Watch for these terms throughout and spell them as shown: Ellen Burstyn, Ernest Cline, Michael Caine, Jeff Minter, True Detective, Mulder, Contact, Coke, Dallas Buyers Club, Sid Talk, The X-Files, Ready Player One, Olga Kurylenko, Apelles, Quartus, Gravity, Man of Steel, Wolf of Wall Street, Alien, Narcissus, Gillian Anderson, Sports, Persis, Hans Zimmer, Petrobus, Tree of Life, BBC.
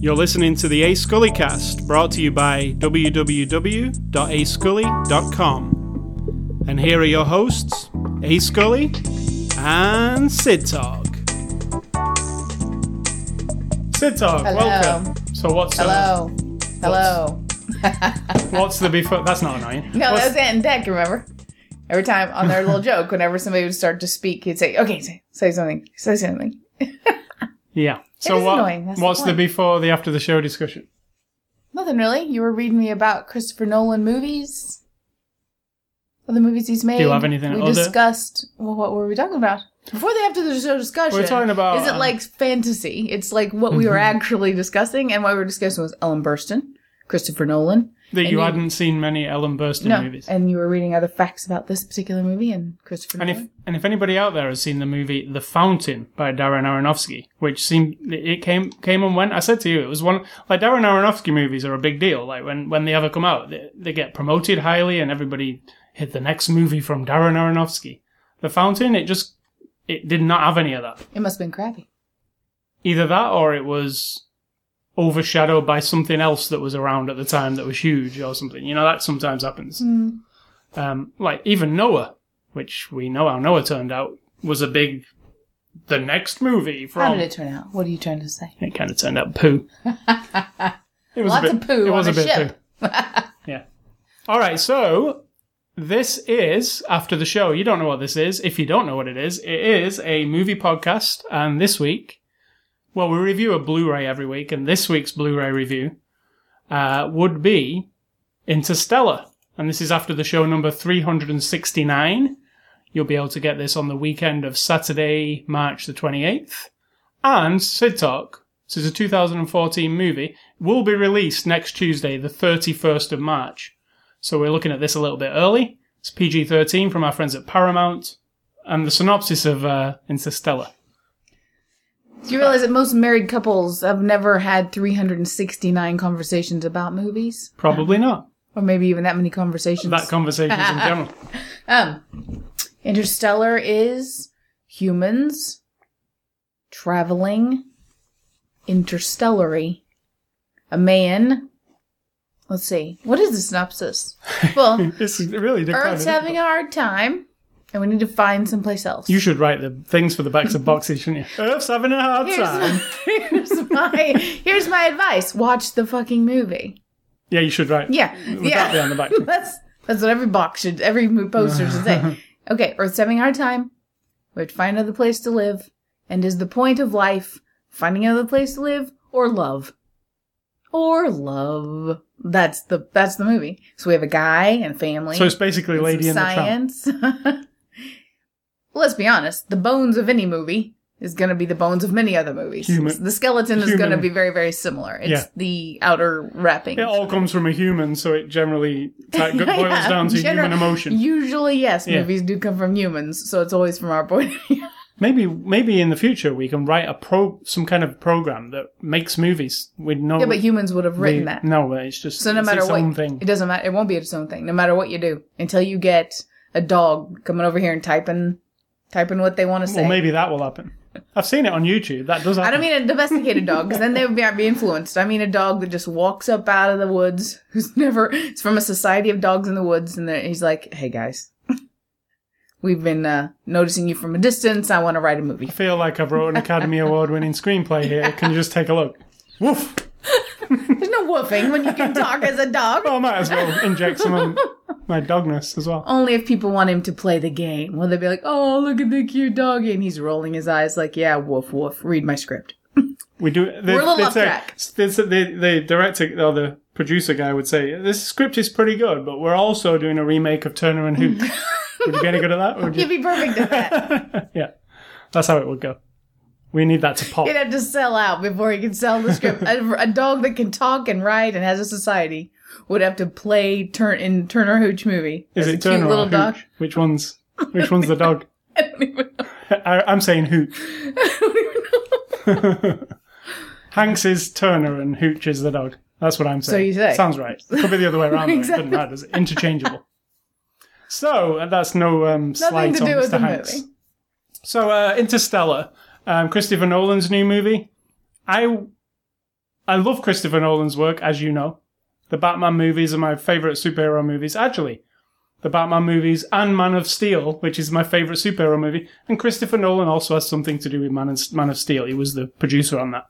You're listening to the A Scully Cast, brought to you by www.ascully.com. And here are your hosts, A Scully and Sid Talk. Sid Talk, hello. Welcome. So what's hello? Hello. What's the before? That's not annoying. No, that was Ant and Deck, remember? Every time on their little joke, whenever somebody would start to speak, he'd say, okay, say something. Yeah. So what's the before, the after the show discussion? Nothing really. You were reading me about Christopher Nolan movies, other movies he's made. Do you have anything? We discussed. Well, what were we talking about? Before the after the show discussion. We're talking about. Isn't like fantasy. It's like what we were actually discussing, and what we were discussing was Ellen Burstyn, Christopher Nolan. That you hadn't seen many Ellen Burstyn movies. And you were reading other facts about this particular movie and Christopher Nolan. And if anybody out there has seen the movie The Fountain by Darren Aronofsky, which came and went. I said to you, it was one, like, Darren Aronofsky movies are a big deal. Like when they ever come out, they get promoted highly and everybody hit the next movie from Darren Aronofsky. The Fountain, it did not have any of that. It must have been crappy. Either that or it was overshadowed by something else that was around at the time that was huge or something. You know, that sometimes happens. Mm. Like, even Noah, which we know how Noah turned out, was the next movie from... How did it turn out? What are you trying to say? It kind of turned out poo. It was lots of poo on a ship. Yeah. All right, so this is After the Show. You don't know what this is. If you don't know what it is a movie podcast, and this week... Well, we review a Blu-ray every week, and this week's Blu-ray review would be Interstellar. And this is after the show number 369. You'll be able to get this on the weekend of Saturday, March the 28th. And Sid Talk, this is a 2014 movie, will be released next Tuesday, the 31st of March. So we're looking at this a little bit early. It's PG-13 from our friends at Paramount. And the synopsis of Interstellar. Do you realize that most married couples have never had 369 conversations about movies? Probably not. Or maybe even that many conversations. That conversations in general. Interstellar is humans traveling interstellary. A man. Let's see. What is the synopsis? Well, it's really Earth's having a hard time. And we need to find someplace else. You should write the things for the backs of boxes, shouldn't you? Earth's having a hard time. Here's my advice. Watch the fucking movie. Yeah, you should write. Yeah. That be on the back. That's what every box should, every poster should say. Okay, Earth's having a hard time. We have to find another place to live. And is the point of life finding another place to live or love? Or love. That's the movie. So we have a guy and family. So it's basically Lady and the Tramp. Science. Let's be honest, the bones of any movie is going to be the bones of many other movies. The skeleton is going to be very, very similar. It's the outer wrapping. It all comes from a human, so it generally boils down to human emotion. Usually, yes, movies do come from humans, so it's always from our point of view. Maybe in the future we can write some kind of program that makes movies. We'd know. Yeah, but humans would have written that. No, it's just so no matter its own thing. It doesn't matter. It won't be its own thing. No matter what you do, until you get a dog coming over here and typing what they want to say. Well, maybe that will happen. I've seen it on YouTube. That does happen. I don't mean a domesticated dog, because then they would be influenced. I mean a dog that just walks up out of the woods, it's from a society of dogs in the woods, and he's like, "Hey guys. We've been noticing you from a distance. I want to write a movie." I feel like I've wrote an Academy Award-winning screenplay here. Can you just take a look? Woof! There's no woofing when you can talk as a dog. Well, I might as well inject some of my dogness as well. Only if people want him to play the game. Will they be like, "Oh, look at the cute doggy," and he's rolling his eyes like, "Yeah, woof, woof. Read my script." We do. We're a little off track. The director or the producer guy would say, "This script is pretty good, but we're also doing a remake of Turner and Hooch." Would you be any good at that? You'd be perfect at that. Yeah. That's how it would go. We need that to pop. You'd have to sell out before he could sell the script. A dog that can talk and write and has a society would have to play in Turner Hooch movie. Is it Turner or Hooch? Dog. Which one's the dog? I don't even know. I'm saying Hooch. I don't even know. Hanks is Turner and Hooch is the dog. That's what I'm saying. So you say. Sounds right. It could be the other way around. Exactly. It doesn't matter. It's interchangeable. So, that's no slight on Mr. Hanks. Nothing to do with the movie. So, Interstellar, Christopher Nolan's new movie. I love Christopher Nolan's work, as you know. The Batman movies are my favorite superhero movies. Actually, the Batman movies and Man of Steel, which is my favorite superhero movie. And Christopher Nolan also has something to do with Man of Steel. He was the producer on that.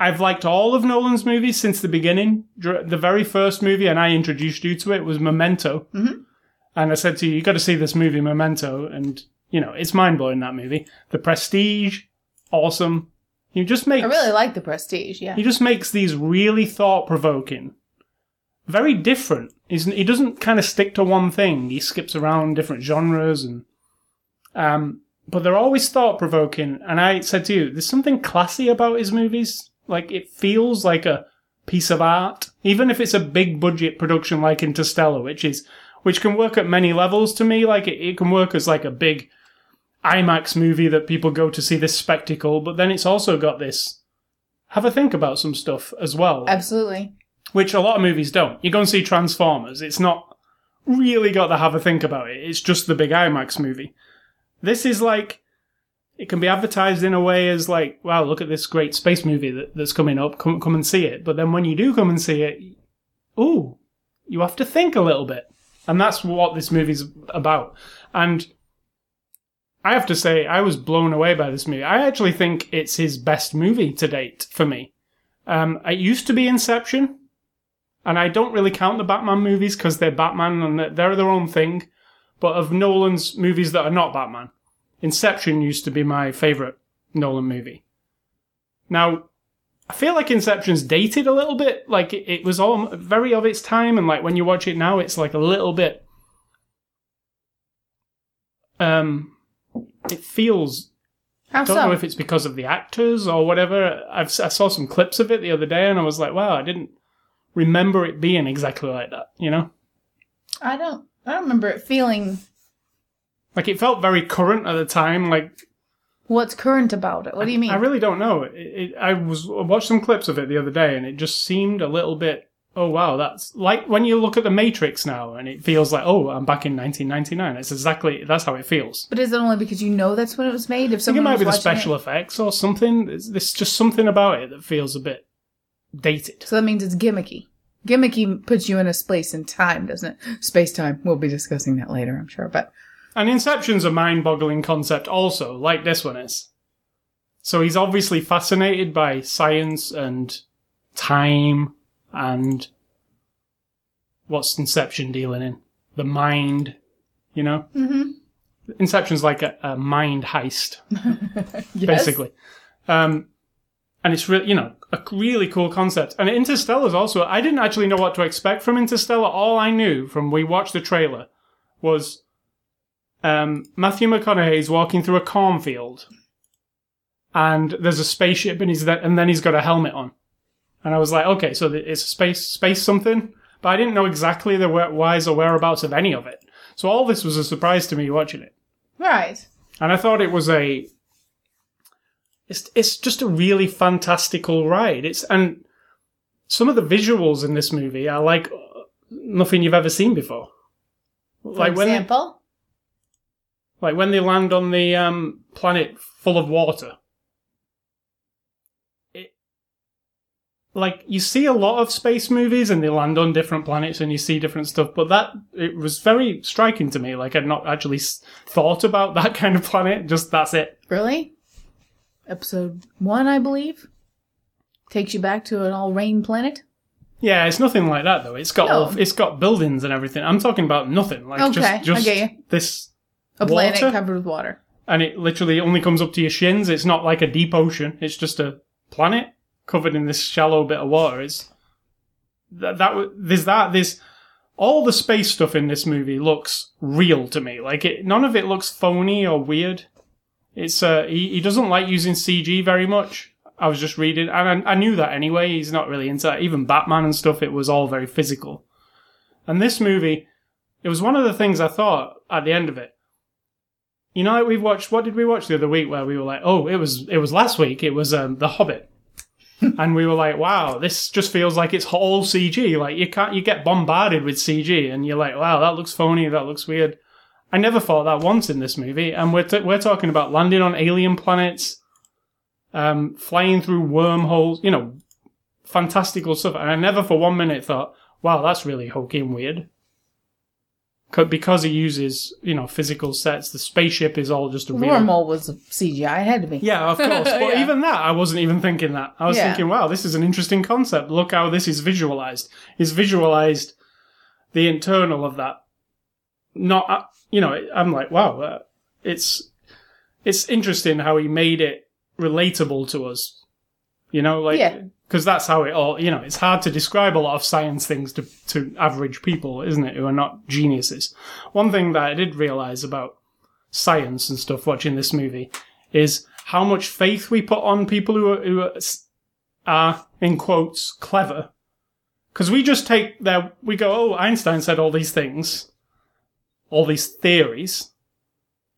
I've liked all of Nolan's movies since the beginning. The very first movie, and I introduced you to it, was Memento. Mm-hmm. And I said to you, you've got to see this movie, Memento. And, you know, it's mind-blowing, that movie. The Prestige, awesome. I really like The Prestige, yeah. He just makes these really thought-provoking, very different. He doesn't kind of stick to one thing. He skips around different genres, and but they're always thought-provoking. And I said to you, there's something classy about his movies. Like, it feels like a piece of art, even if it's a big budget production like Interstellar, which can work at many levels to me. Like, it can work as like a big IMAX movie that people go to see this spectacle, but then it's also got this have a think about some stuff as well. Absolutely. Which a lot of movies don't. You go and see Transformers, it's not really got the have a think about it. It's just the big IMAX movie. This is like, it can be advertised in a way as like, wow, look at this great space movie that's coming up. Come and see it. But then when you do come and see it, ooh, you have to think a little bit. And that's what this movie's about. And I have to say, I was blown away by this movie. I actually think it's his best movie to date for me. It used to be Inception. And I don't really count the Batman movies because they're Batman and they're their own thing. But of Nolan's movies that are not Batman, Inception used to be my favourite Nolan movie. Now, I feel like Inception's dated a little bit. Like, it was all very of its time, and like when you watch it now, it's like a little bit... it feels... I don't know if it's because of the actors or whatever. I saw some clips of it the other day, and I was like, wow, I didn't remember it being exactly like that, you know? I don't remember it feeling... Like, it felt very current at the time, like... What's current about it? What do you mean? I really don't know. I watched some clips of it the other day, and it just seemed a little bit, oh, wow, that's... Like, when you look at The Matrix now, and it feels like, oh, I'm back in 1999. It's exactly... That's how it feels. But is it only because you know that's when it was made? If someone I think it might be the special effects or something. There's just something about it that feels a bit dated. So that means it's gimmicky. Gimmicky puts you in a space and time, doesn't it? Space-time. We'll be discussing that later, I'm sure, but... And Inception's a mind-boggling concept also, like this one is. So he's obviously fascinated by science and time and what's Inception dealing in? The mind, you know? Mm-hmm. Inception's like a mind heist, yes. Basically. And it's really, you know, a really cool concept. And Interstellar's also, I didn't actually know what to expect from Interstellar. All I knew from we watched the trailer was... Matthew McConaughey's walking through a cornfield, and there's a spaceship, and he's there, and then he's got a helmet on, and I was like, okay, so it's space something, but I didn't know exactly the whys or whereabouts of any of it. So all this was a surprise to me watching it. Right. And I thought it was it's just a really fantastical ride. And some of the visuals in this movie are like nothing you've ever seen before. Like, for example. Like when they land on the planet full of water, you see a lot of space movies and they land on different planets and you see different stuff. But it was very striking to me. Like, I'd not actually thought about that kind of planet. Just that's it. Really? Episode 1, I believe, takes you back to an all rain planet. Yeah, it's nothing like that though. It's got it's got buildings and everything. I'm talking about nothing. Like, okay, just I get you. This. A planet covered with water. And it literally only comes up to your shins. It's not like a deep ocean. It's just a planet covered in this shallow bit of water. All the space stuff in this movie looks real to me. Like, none of it looks phony or weird. It's he doesn't like using CG very much. I was just reading, and I knew that anyway. He's not really into that. Even Batman and stuff, it was all very physical. And this movie, it was one of the things I thought at the end of it. You know, what did we watch the other week where we were like, oh, it was last week, it was The Hobbit. And we were like, wow, this just feels like it's all CG. Like, you get bombarded with CG, and you're like, wow, that looks phony, that looks weird. I never thought that once in this movie, and we're talking about landing on alien planets, flying through wormholes, you know, fantastical stuff. And I never for 1 minute thought, wow, that's really hokey and weird. Because he uses, you know, physical sets, the spaceship is all just a real... Wormhole was CGI, it had to be. Yeah, of course. But yeah. Even that, I wasn't even thinking that. I was thinking, wow, this is an interesting concept. Look how this is visualized. He's visualized the internal of that. Not, you know, I'm like, wow, it's interesting how he made it relatable to us. You know, like... Yeah. Because that's how it all, you know, it's hard to describe a lot of science things to average people, isn't it, who are not geniuses. One thing that I did realise about science and stuff watching this movie is how much faith we put on people who are in quotes, clever. Because we just take their, we go, oh, Einstein said all these things, all these theories.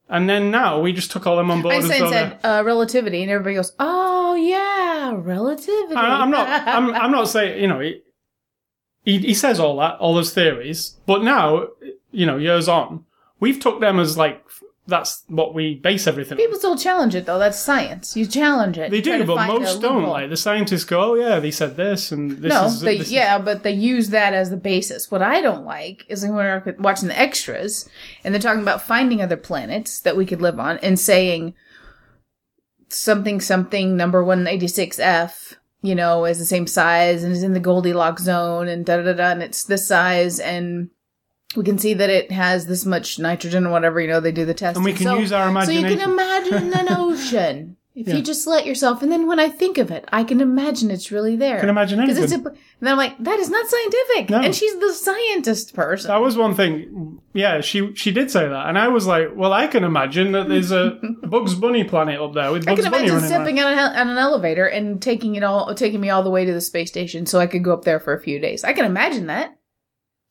And then now we just took all them on board. Einstein said relativity, and everybody goes, "Oh yeah, relativity." I'm not saying, you know, he says all that, all those theories, but now, you know, years on, we've took them as like that's what we base everything on. People still challenge it though. That's science. You challenge it. They do, but most don't. Like the scientists go, "Oh yeah, they said this and this." No, but they use that as the basis. What I don't like is when we're watching the extras and they're talking about finding other planets that we could live on and saying something number 186F, you know, is the same size and is in the Goldilocks zone and da da da, and it's this size and. We can see that it has this much nitrogen or whatever, you know, they do the test. And we can use our imagination. So you can imagine an ocean if you just let yourself. And then when I think of it, I can imagine it's really there. I can imagine anything. And then I'm like, that is not scientific. No. And she's the scientist person. That was one thing. Yeah, she did say that. And I was like, well, I can imagine that there's a Bugs Bunny planet up there with Bugs Bunny running around. I can imagine stepping on an elevator and taking me all the way to the space station so I could go up there for a few days. I can imagine that.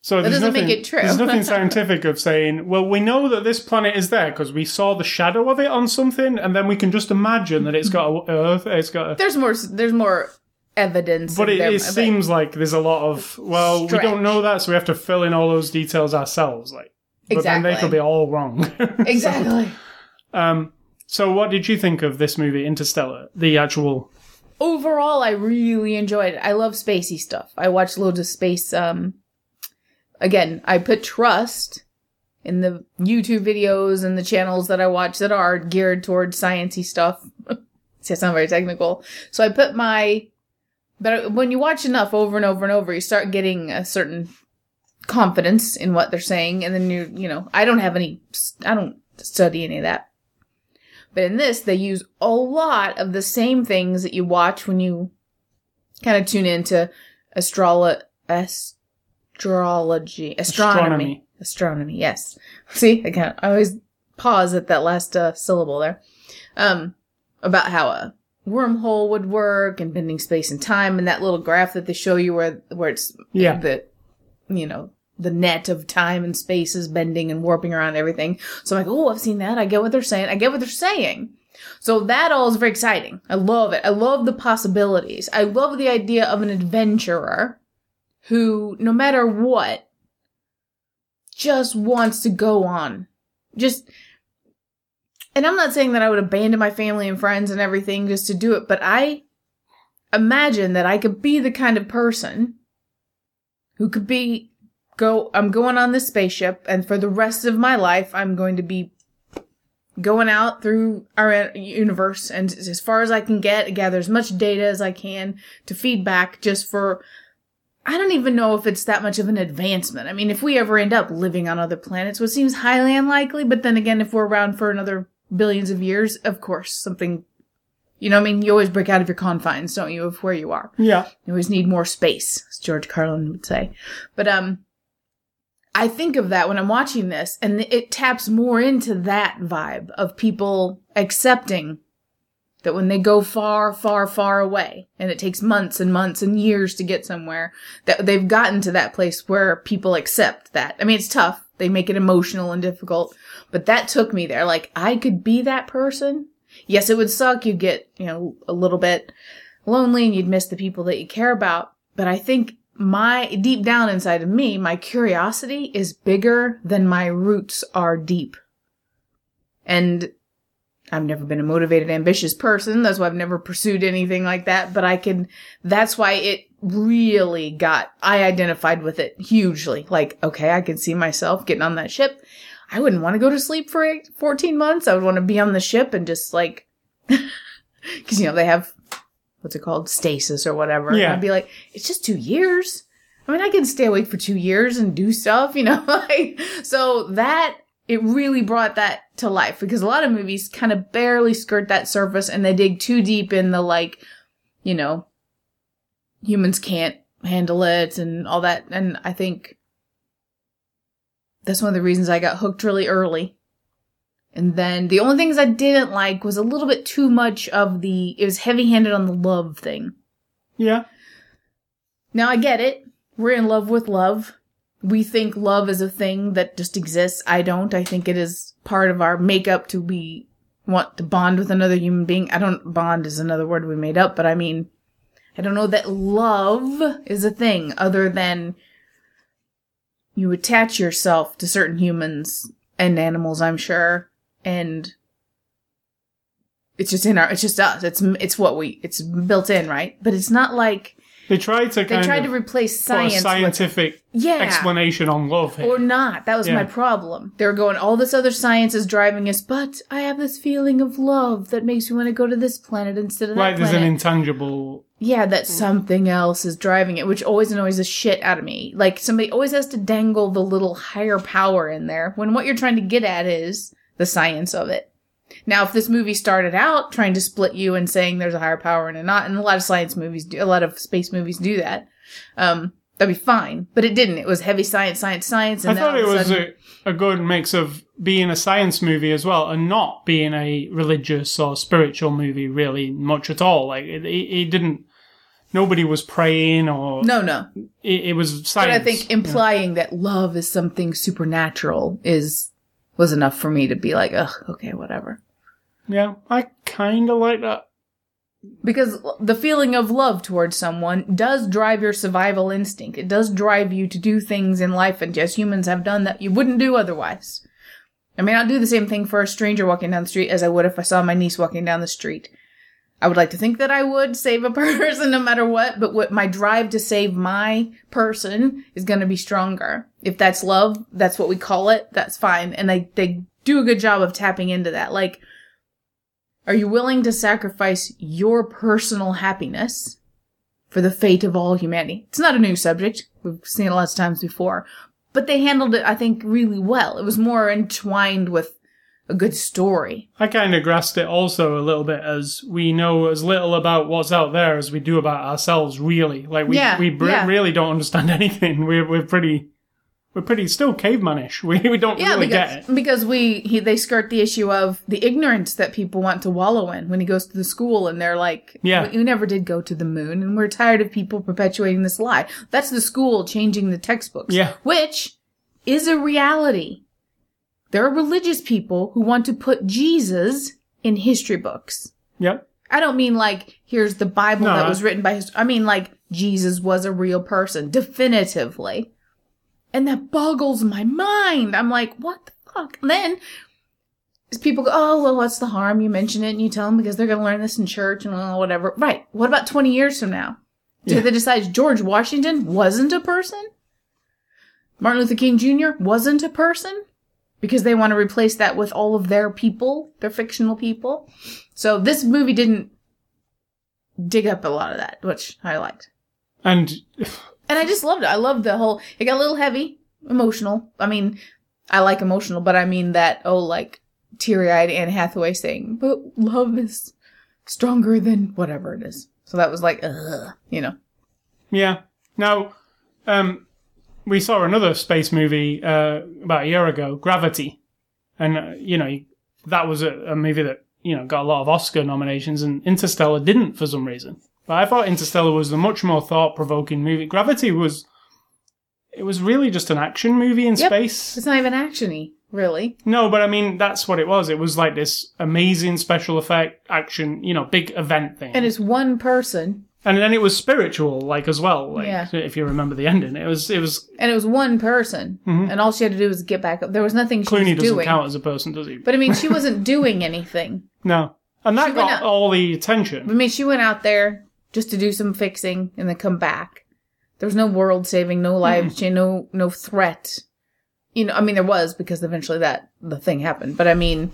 So that doesn't make it true. There's nothing scientific of saying, well, we know that this planet is there because we saw the shadow of it on something, and then we can just imagine that it's got a Earth. It's got a... There's more evidence. But it seems like there's a lot of, well, stretch. We don't know that, so we have to fill in all those details ourselves. Like, but then they could be all wrong. Exactly. So what did you think of this movie, Interstellar? The actual... Overall, I really enjoyed it. I love spacey stuff. I watched loads of space... Again, I put trust in the YouTube videos and the channels that I watch that are geared towards sciencey stuff. See, it's not very technical. So I put my... But when you watch enough over and over and over, you start getting a certain confidence in what they're saying. And then you know, I don't study any of that. But in this, they use a lot of the same things that you watch when you kind of tune into astronomy, yes. See, again, I always pause at that last syllable there. About how a wormhole would work and bending space and time, and that little graph that they show you where it's the, you know, the net of time and space is bending and warping around everything. So I'm like, oh, I've seen that. I get what they're saying. So that all is very exciting. I love it. I love the possibilities. I love the idea of an adventurer who, no matter what, just wants to go on. And I'm not saying that I would abandon my family and friends and everything just to do it, but I imagine that I could be the kind of person who could I'm going on this spaceship, and for the rest of my life, I'm going to be going out through our universe, and as far as I can get, gather as much data as I can to feed back just for... I don't even know if it's that much of an advancement. I mean, if we ever end up living on other planets, which seems highly unlikely, but then again, if we're around for another billions of years, of course, something, you know what I mean? You always break out of your confines, don't you, of where you are. Yeah. You always need more space, as George Carlin would say. But I think of that when I'm watching this, and it taps more into that vibe of people accepting that when they go far, far, far away, and it takes months and months and years to get somewhere, that they've gotten to that place where people accept that. I mean, it's tough. They make it emotional and difficult. But that took me there. Like, I could be that person. Yes, it would suck. You'd get, you know, a little bit lonely and you'd miss the people that you care about. But I think my deep down inside of me, my curiosity is bigger than my roots are deep. And I've never been a motivated, ambitious person. That's why I've never pursued anything like that. But that's why it really I identified with it hugely. Like, okay, I can see myself getting on that ship. I wouldn't want to go to sleep for 14 months. I would want to be on the ship and just like, because, you know, they have, what's it called? Stasis or whatever. Yeah. And I'd be like, it's just 2 years. I mean, I can stay awake for 2 years and do stuff, you know, like, so that, it really brought that to life, because a lot of movies kind of barely skirt that surface and they dig too deep in the, like, you know, humans can't handle it and all that. And I think that's one of the reasons I got hooked really early. And then the only things I didn't like was a little bit too much of it was heavy-handed on the love thing. Yeah. Now I get it. We're in love with love. We think love is a thing that just exists. I don't. I think it is part of our makeup to be want to bond with another human being. I don't, bond is another word we made up, but I mean, I don't know that love is a thing other than you attach yourself to certain humans and animals, I'm sure, and it's just it's just us. It's built in, right? But it's not like, They tried to replace science with a scientific explanation on love here. Or not. That was my problem. They were going, all this other science is driving us, but I have this feeling of love that makes me want to go to this planet instead of that planet. Right, there's an intangible... Yeah, that something else is driving it, which always annoys the shit out of me. Like, somebody always has to dangle the little higher power in there, when what you're trying to get at is the science of it. Now, if this movie started out trying to split you and saying there's a higher power and a not, and a lot of space movies do that, that'd be fine. But it didn't. It was heavy science. And I thought it was a good mix of being a science movie as well and not being a religious or spiritual movie really much at all. Like, it didn't... Nobody was praying or... No. It was science. But I think implying that love is something supernatural was enough for me to be like, ugh, okay, whatever. Yeah, I kind of like that. Because the feeling of love towards someone does drive your survival instinct. It does drive you to do things in life, and as humans have done, that you wouldn't do otherwise. I mean, I'll do the same thing for a stranger walking down the street as I would if I saw my niece walking down the street. I would like to think that I would save a person no matter what, but my drive to save my person is going to be stronger. If that's love, that's what we call it, that's fine. And they do a good job of tapping into that. Like, are you willing to sacrifice your personal happiness for the fate of all humanity? It's not a new subject. We've seen it lots of times before. But they handled it, I think, really well. It was more entwined with a good story. I kind of grasped it also a little bit as we know as little about what's out there as we do about ourselves, really. Like, we really don't understand anything. We're pretty still cavemanish. We don't really get it. Because they skirt the issue of the ignorance that people want to wallow in when he goes to the school and they're like, you never did go to the moon and we're tired of people perpetuating this lie. That's the school changing the textbooks. Yeah. Which is a reality. There are religious people who want to put Jesus in history books. Yep. I don't mean like, here's the Bible that was written by I mean like, Jesus was a real person, definitively. And that boggles my mind. I'm like, what the fuck? And then people go, oh, well, what's the harm? You mention it and you tell them because they're going to learn this in church and whatever. Right. What about 20 years from now? Do they decide George Washington wasn't a person? Martin Luther King Jr. wasn't a person? Because they want to replace that with all of their people, their fictional people. So this movie didn't dig up a lot of that, which I liked. And I just loved it. I loved the whole... It got a little heavy, emotional. I mean, I like emotional, but I mean that, teary-eyed Anne Hathaway saying, but love is stronger than whatever it is. So that was like, ugh, you know. Yeah. Now, we saw another space movie about a year ago, Gravity. And, that was a movie that, got a lot of Oscar nominations, and Interstellar didn't for some reason. But I thought Interstellar was a much more thought-provoking movie. Gravity was really just an action movie in space. It's not even action-y, really. No, but I mean, that's what it was. It was like this amazing special effect action, big event thing. And it's one person And then it was spiritual, like, as well. Like, yeah. If you remember the ending, it was. And it was one person, mm-hmm. and all she had to do was get back up. There was nothing she was doing. Clooney doesn't count as a person, does he? But I mean, she wasn't doing anything. No, and that got all the attention. I mean, she went out there just to do some fixing and then come back. There was no world saving, no lives, no threat. You know, I mean, there was, because eventually the thing happened. But I mean,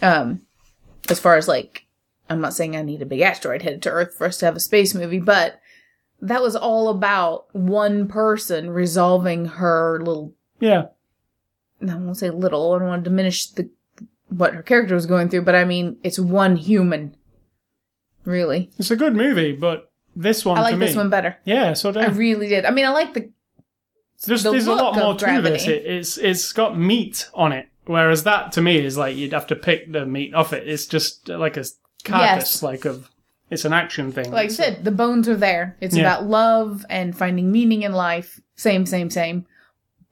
as far as like. I'm not saying I need a big asteroid headed to Earth for us to have a space movie, but that was all about one person resolving her little... Yeah. I won't say little. I don't want to diminish what her character was going through, but I mean, it's one human. Really. It's a good movie, but this one, I like this one better. Yeah, so do I. I really did. I mean, I like the there's a lot more to this. It's got meat on it, whereas that, to me, is like you'd have to pick the meat off it. It's just like a... carcass, yes. Like of it's an action thing. Like I said, the bones are there. It's about love and finding meaning in life. Same.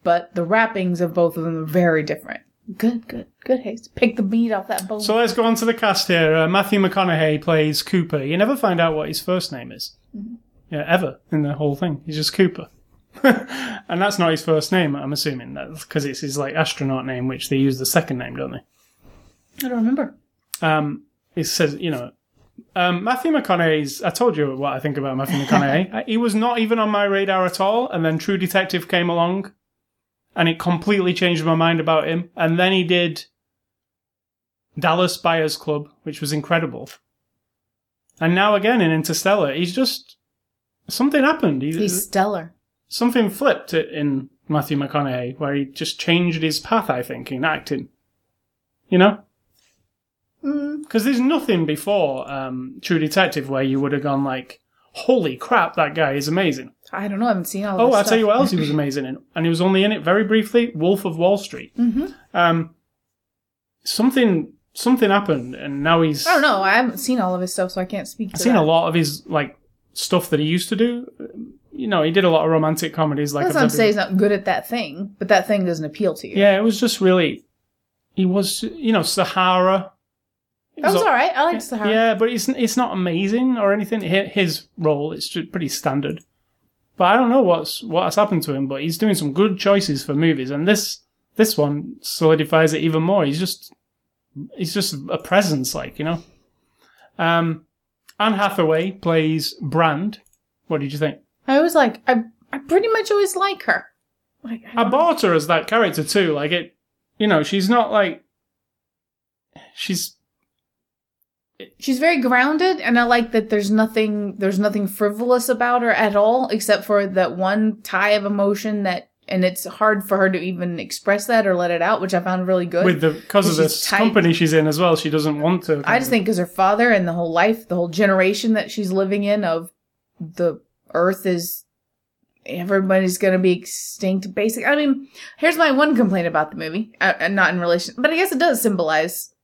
But the wrappings of both of them are very different. Good, Hayes. Pick the meat off that bone. So let's go on to the cast here. Matthew McConaughey plays Cooper. You never find out what his first name is. Mm-hmm. Yeah, ever in the whole thing. He's just Cooper. And that's not his first name, I'm assuming. That's because it's his like astronaut name, which they use the second name, don't they? I don't remember. It says, you know, Matthew McConaughey's... I told you what I think about Matthew McConaughey. He was not even on my radar at all, and then True Detective came along, and it completely changed my mind about him. And then he did Dallas Buyers Club, which was incredible. And now again in Interstellar, he's just... Something happened. He's stellar. Something flipped in Matthew McConaughey, where he just changed his path, I think, in acting. You know? Because there's nothing before True Detective where you would have gone like, holy crap, that guy is amazing. I don't know, I haven't seen all of this stuff. I'll tell you what else he was amazing in. And he was only in it very briefly, Wolf of Wall Street. Mm-hmm. Something happened, and now he's... I don't know, I haven't seen all of his stuff, so I can't speak to I've seen a lot of his like stuff that he used to do. You know, he did a lot of romantic comedies. Like I'm saying, he's not good at that thing, but that thing doesn't appeal to you. Yeah, it was just really... He was, you know, Sahara... That was all right. I liked Sahara. Yeah, but it's not amazing or anything. His role is pretty standard. But I don't know what's happened to him, but he's doing some good choices for movies, and this one solidifies it even more. He's just a presence, like, you know. Anne Hathaway plays Brand. What did you think? I always like... I pretty much always like her. Like, I bought her as that character, too. Like, it... You know, she's not like... She's very grounded, and I like that there's nothing frivolous about her at all, except for that one tie of emotion and it's hard for her to even express that or let it out, which I found really good. Because of this company she's in as well, she doesn't want to. I just think because her father and the whole life, the whole generation that she's living in of the Earth is, everybody's going to be extinct, basically. I mean, here's my one complaint about the movie, not in relation, but I guess it does symbolize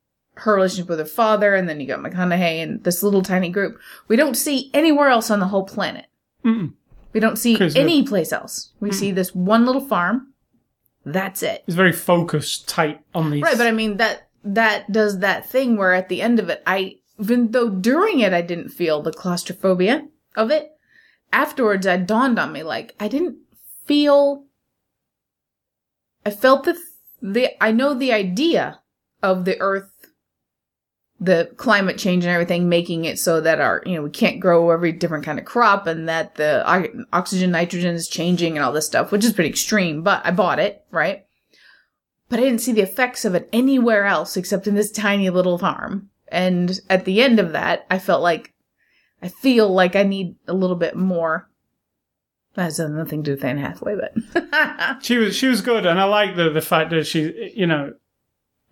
her relationship with her father, and then you got McConaughey and this little tiny group. We don't see anywhere else on the whole planet. Mm-mm. We don't see any place else. We see this one little farm. That's it. It's very focused, tight on these. Right, but I mean, that does that thing where at the end of it, even though during it I didn't feel the claustrophobia of it, afterwards it dawned on me, like, I felt I know the idea of the Earth, the climate change and everything making it so that we can't grow every different kind of crop, and that the oxygen, nitrogen is changing and all this stuff, which is pretty extreme, but I bought it, right? But I didn't see the effects of it anywhere else except in this tiny little farm. And at the end of that, I feel like I need a little bit more. That has nothing to do with Anne Hathaway, but... she was good, and I like the fact that she, you know...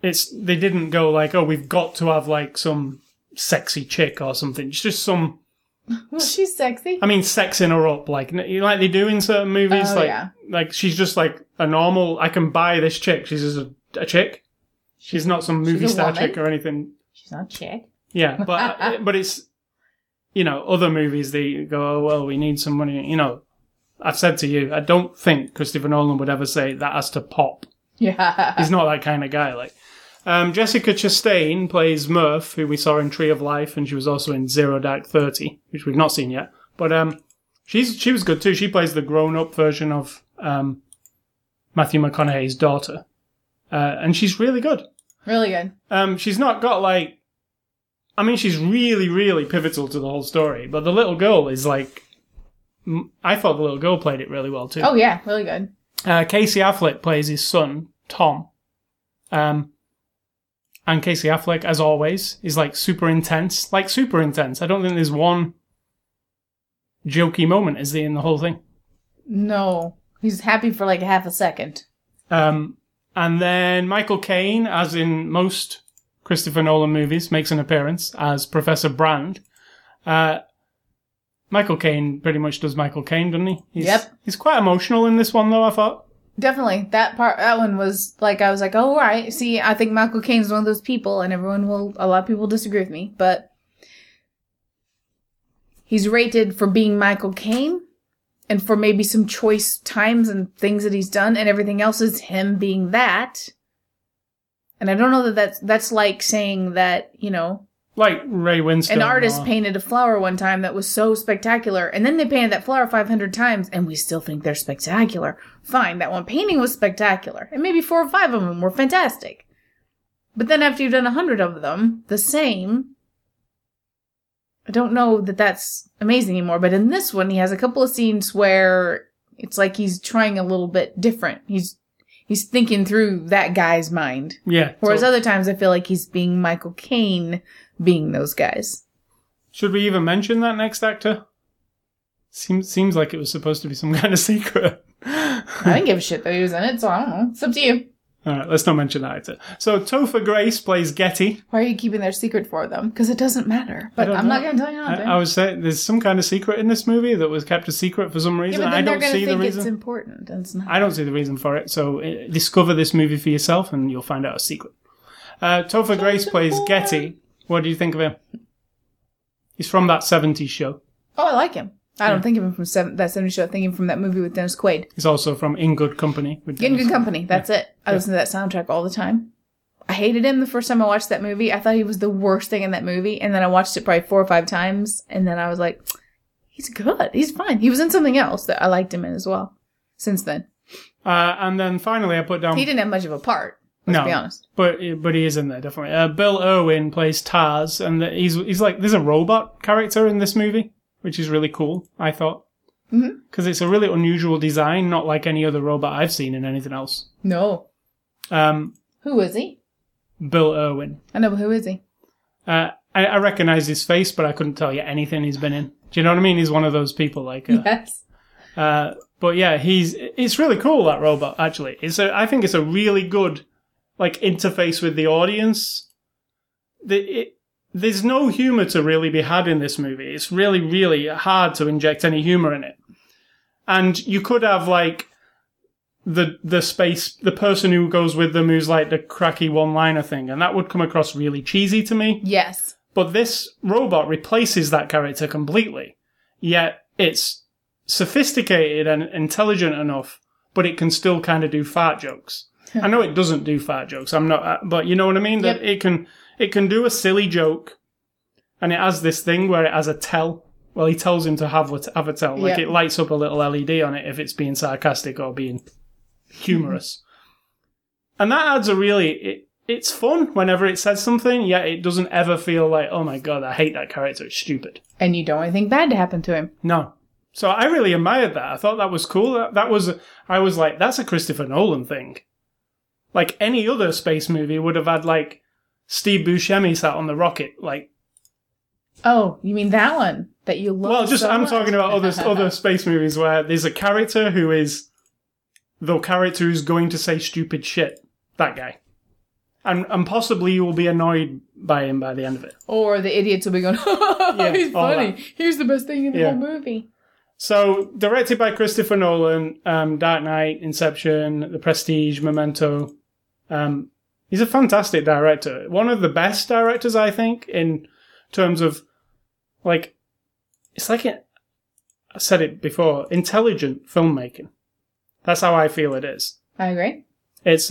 They didn't go like, oh, we've got to have like some sexy chick or something. It's just some... Well, she's sexy. I mean, sexing her up like they do in certain movies. Like she's just like a normal. I can buy this chick. She's just a chick. She's not some movie star woman. Chick or anything. She's not a chick. Yeah, but but it's, you know, other movies they go, oh well, we need some money. You know, I've said to you, I don't think Christopher Nolan would ever say that has to pop. Yeah, he's not that kind of guy. Like. Jessica Chastain plays Murph, who we saw in Tree of Life, and she was also in Zero Dark 30, which we've not seen yet. But she was good too. She plays the grown-up version of Matthew McConaughey's daughter. And she's really good. Really good. She's not got, like... I mean, she's really, really pivotal to the whole story. But the little girl is, like... I thought the little girl played it really well, too. Oh, yeah. Really good. Casey Affleck plays his son, Tom. And Casey Affleck, as always, is, like, super intense. Like, super intense. I don't think there's one jokey moment, is there, in the whole thing? No. He's happy for, like, half a second. And then Michael Caine, as in most Christopher Nolan movies, makes an appearance as Professor Brand. Michael Caine pretty much does Michael Caine, doesn't he? Yep. He's quite emotional in this one, though, I thought. Definitely. That one was like, I was like, oh, all right. See, I think Michael Caine's one of those people, and a lot of people disagree with me, but he's rated for being Michael Caine. And for maybe some choice times and things that he's done, and everything else is him being that. And I don't know that that's like saying that, you know... Like Ray Winstone. An artist painted a flower one time that was so spectacular, and then they painted that flower 500 times, and we still think they're spectacular. Fine, that one painting was spectacular, and maybe 4 or 5 of them were fantastic. But then after you've done 100 of them, the same... I don't know that that's amazing anymore, but in this one, he has a couple of scenes where it's like he's trying a little bit different. He's thinking through that guy's mind. Yeah. Whereas other times, I feel like he's being Michael Caine, being those guys. Should we even mention that next actor? Seems like it was supposed to be some kind of secret. I didn't give a shit that he was in it, so I don't know. It's up to you. All right, let's not mention that either. So Topher Grace plays Getty. Why are you keeping their secret for them? Because it doesn't matter. But I'm not going to tell you nothing. I was saying there's some kind of secret in this movie that was kept a secret for some reason. Yeah, but then I don't see the reason. They're going to think it's important. And it's not. I don't see the reason for it. So discover this movie for yourself, and you'll find out a secret. Topher Grace plays Getty. What do you think of him? He's from That 70s Show. Oh, I like him. I don't think of him from That 70s Show. I think of him from that movie with Dennis Quaid. He's also from In Good Company. In Good Company. That's it. I listen to that soundtrack all the time. I hated him the first time I watched that movie. I thought he was the worst thing in that movie. And then I watched it probably 4 or 5 times. And then I was like, he's good. He's fine. He was in something else that I liked him in as well since then. And then finally I put down... He didn't have much of a part. Let's be honest. But he is in there, definitely. Bill Irwin plays Taz. And he's like, there's a robot character in this movie, which is really cool, I thought. Because it's a really unusual design, not like any other robot I've seen in anything else. No. Who is he? Bill Irwin. I know, but who is he? I recognised his face, but I couldn't tell you anything he's been in. Do you know what I mean? He's one of those people, like... yes. But yeah, it's really cool, that robot, actually. I think it's a really good, like, interface with the audience. There's no humour to really be had in this movie. It's really, really hard to inject any humour in it. And you could have, like, the person who goes with them who's, like, the cracky one-liner thing, and that would come across really cheesy to me. Yes. But this robot replaces that character completely, yet it's sophisticated and intelligent enough, but it can still kind of do fart jokes. I know it doesn't do fart jokes, but you know what I mean? That It can do a silly joke, and it has this thing where it has a tell. Well, he tells him to have a tell. Like, it lights up a little LED on it if it's being sarcastic or being humorous. And that adds a really... It's fun whenever it says something, yet it doesn't ever feel like, oh my god, I hate that character, it's stupid. And you don't want anything bad to happen to him. No. So I really admired that. I thought that was cool. I was like, that's a Christopher Nolan thing. Like, any other space movie would have had, like... Steve Buscemi sat on the rocket, like... Oh, you mean that one that you love? Well, I'm talking about other space movies where there's a character who is the character who's going to say stupid shit. That guy. And possibly you will be annoyed by him by the end of it. Or the idiots will be going, he's funny. Here's the best thing in the whole movie. So, directed by Christopher Nolan, Dark Knight, Inception, The Prestige, Memento... He's a fantastic director. One of the best directors, I think, in terms of, like, it's like, I said it before, intelligent filmmaking. That's how I feel it is. I agree. It's,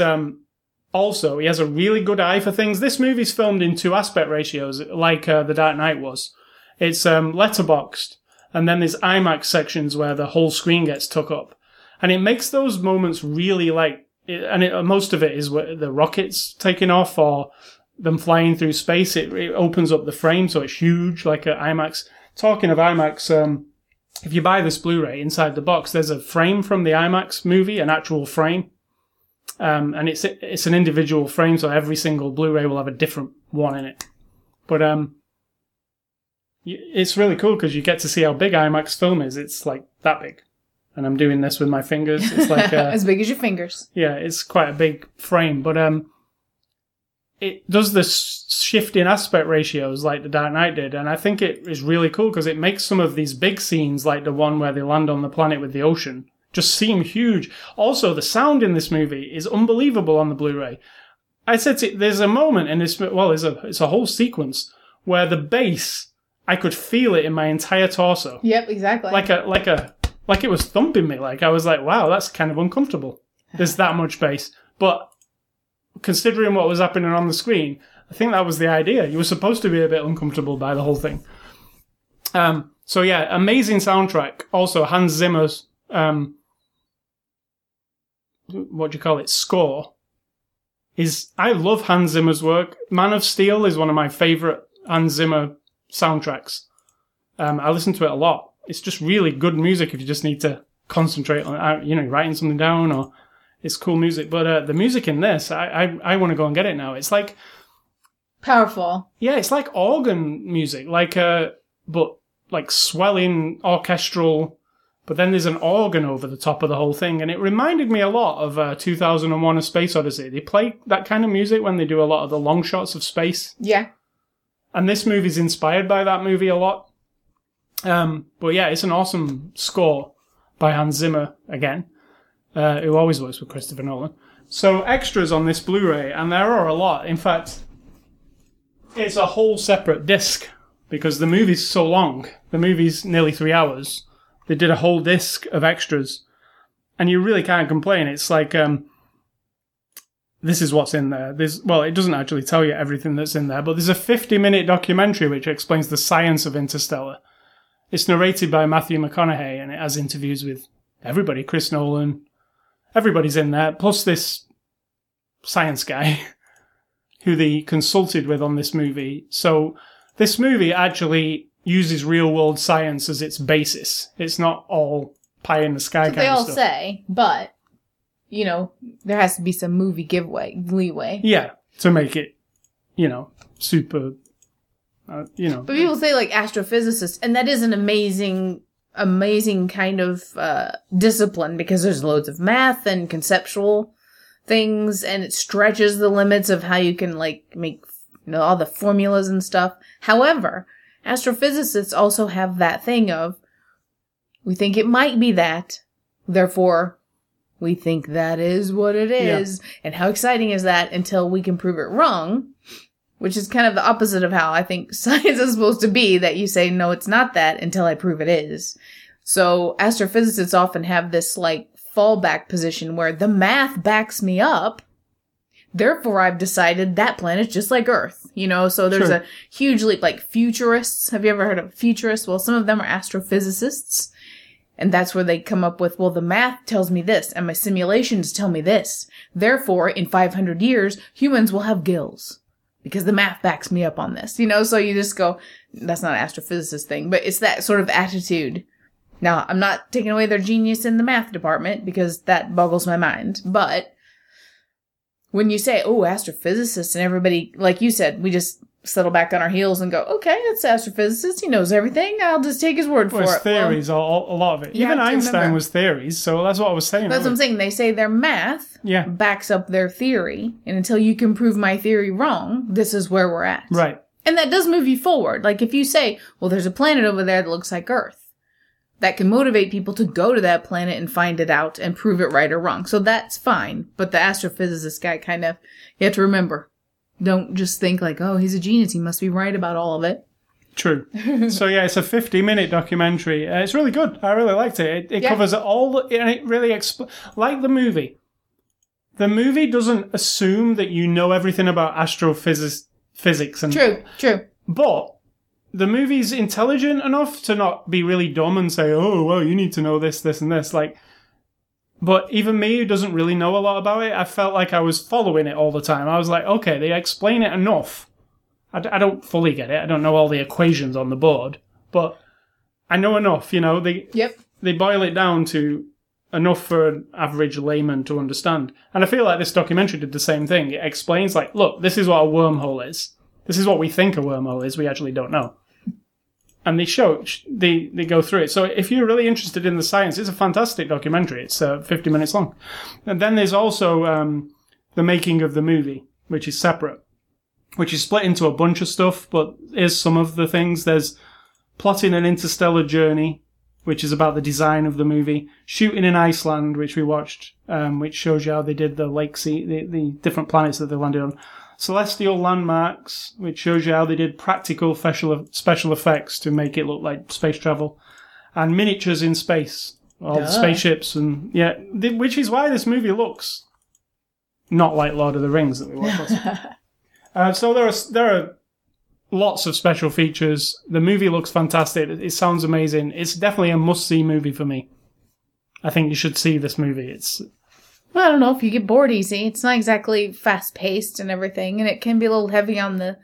also, he has a really good eye for things. This movie's filmed in 2 aspect ratios, like The Dark Knight was. It's letterboxed. And then there's IMAX sections where the whole screen gets took up. And it makes those moments really like, and it, most of it is the rockets taking off or them flying through space. It opens up the frame, so it's huge, like an IMAX. Talking of IMAX, if you buy this Blu-ray inside the box, there's a frame from the IMAX movie, an actual frame. And it's an individual frame, so every single Blu-ray will have a different one in it. But it's really cool because you get to see how big IMAX film is. It's like that big. And I'm doing this with my fingers. It's like as big as your fingers. Yeah, it's quite a big frame. But it does the shift in aspect ratios like The Dark Knight did. And I think it is really cool because it makes some of these big scenes, like the one where they land on the planet with the ocean, just seem huge. Also, the sound in this movie is unbelievable on the Blu-ray. I said there's a moment in this, well, it's a whole sequence where the bass, I could feel it in my entire torso. Yep, exactly. Like it was thumping me. Like I was like, wow, that's kind of uncomfortable. There's that much bass. But considering what was happening on the screen, I think that was the idea. You were supposed to be a bit uncomfortable by the whole thing. So yeah, amazing soundtrack. Also Hans Zimmer's, what do you call it? Score. I love Hans Zimmer's work. Man of Steel is one of my favorite Hans Zimmer soundtracks. I listen to it a lot. It's just really good music if you just need to concentrate on, writing something down, or it's cool music. But the music in this, I want to go and get it now. It's like powerful. Yeah, it's like organ music, but like swelling orchestral. But then there's an organ over the top of the whole thing, and it reminded me a lot of 2001: A Space Odyssey. They play that kind of music when they do a lot of the long shots of space. Yeah. And this movie's inspired by that movie a lot. But yeah, it's an awesome score by Hans Zimmer, again, who always works with Christopher Nolan. So extras on this Blu-ray, and there are a lot. In fact, it's a whole separate disc, because the movie's so long. The movie's nearly 3 hours. They did a whole disc of extras, and you really can't complain. It's like, this is what's in there. It doesn't actually tell you everything that's in there, but there's a 50-minute documentary which explains the science of Interstellar. It's narrated by Matthew McConaughey, and it has interviews with everybody, Chris Nolan. Everybody's in there, plus this science guy who they consulted with on this movie. So this movie actually uses real-world science as its basis. It's not all pie-in-the-sky kind of stuff. They all say, but, there has to be some movie leeway. Yeah, to make it, super... But people say like astrophysicists, and that is an amazing, amazing kind of discipline, because there's loads of math and conceptual things, and it stretches the limits of how you can like make all the formulas and stuff. However, astrophysicists also have that thing of, we think it might be that, therefore we think that is what it is, and how exciting is that until we can prove it wrong. Which is kind of the opposite of how I think science is supposed to be, that you say, no, it's not that until I prove it is. So astrophysicists often have this like fallback position where the math backs me up. Therefore, I've decided that planet's just like Earth, so there's a huge leap, like futurists. Have you ever heard of futurists? Well, some of them are astrophysicists. And that's where they come up with, well, the math tells me this, and my simulations tell me this. Therefore, in 500 years, humans will have gills. Because the math backs me up on this, so you just go, that's not an astrophysicist thing, but it's that sort of attitude. Now, I'm not taking away their genius in the math department, because that boggles my mind. But when you say, oh, astrophysicists, and everybody, like you said, we just settle back on our heels and go, okay, that's an astrophysicist. He knows everything. I'll just take his word for it. Theories, a lot of it. Even Einstein was theories, so that's what I was saying. That's what I'm saying. They say their math backs up their theory, and until you can prove my theory wrong, this is where we're at. Right. And that does move you forward. Like if you say, well, there's a planet over there that looks like Earth, that can motivate people to go to that planet and find it out and prove it right or wrong. So that's fine. But the astrophysicist guy kind of, you have to remember, don't just think like, oh, he's a genius. He must be right about all of it. True. So, yeah, it's a 50-minute documentary. It's really good. I really liked it. It covers it all, and it really like the movie. The movie doesn't assume that you know everything about astrophysics. True, true. But the movie's intelligent enough to not be really dumb and say, oh, well, you need to know this, this, and this. Like, but even me, who doesn't really know a lot about it, I felt like I was following it all the time. I was like, okay, they explain it enough. I don't fully get it. I don't know all the equations on the board, but I know enough, you know. They boil it down to enough for an average layman to understand. And I feel like this documentary did the same thing. It explains, like, look, this is what a wormhole is. This is what we think a wormhole is. We actually don't know. And they show, they go through it. So if you're really interested in the science, it's a fantastic documentary. It's 50 minutes long. And then there's also the making of the movie, which is separate, which is split into a bunch of stuff, but here's some of the things. There's plotting an interstellar journey, which is about the design of the movie. Shooting in Iceland, which we watched, which shows you how they did the lake scene, the different planets that they landed on. Celestial landmarks, which shows you how they did practical special effects to make it look like space travel. And miniatures in space, all the spaceships, and which is why this movie looks not like Lord of the Rings that we watched. So there are lots of special features. The movie looks fantastic. It sounds amazing. It's definitely a must-see movie for me. I think you should see this movie. It's... Well, I don't know if you get bored easy. It's not exactly fast-paced and everything, and it can be a little heavy on the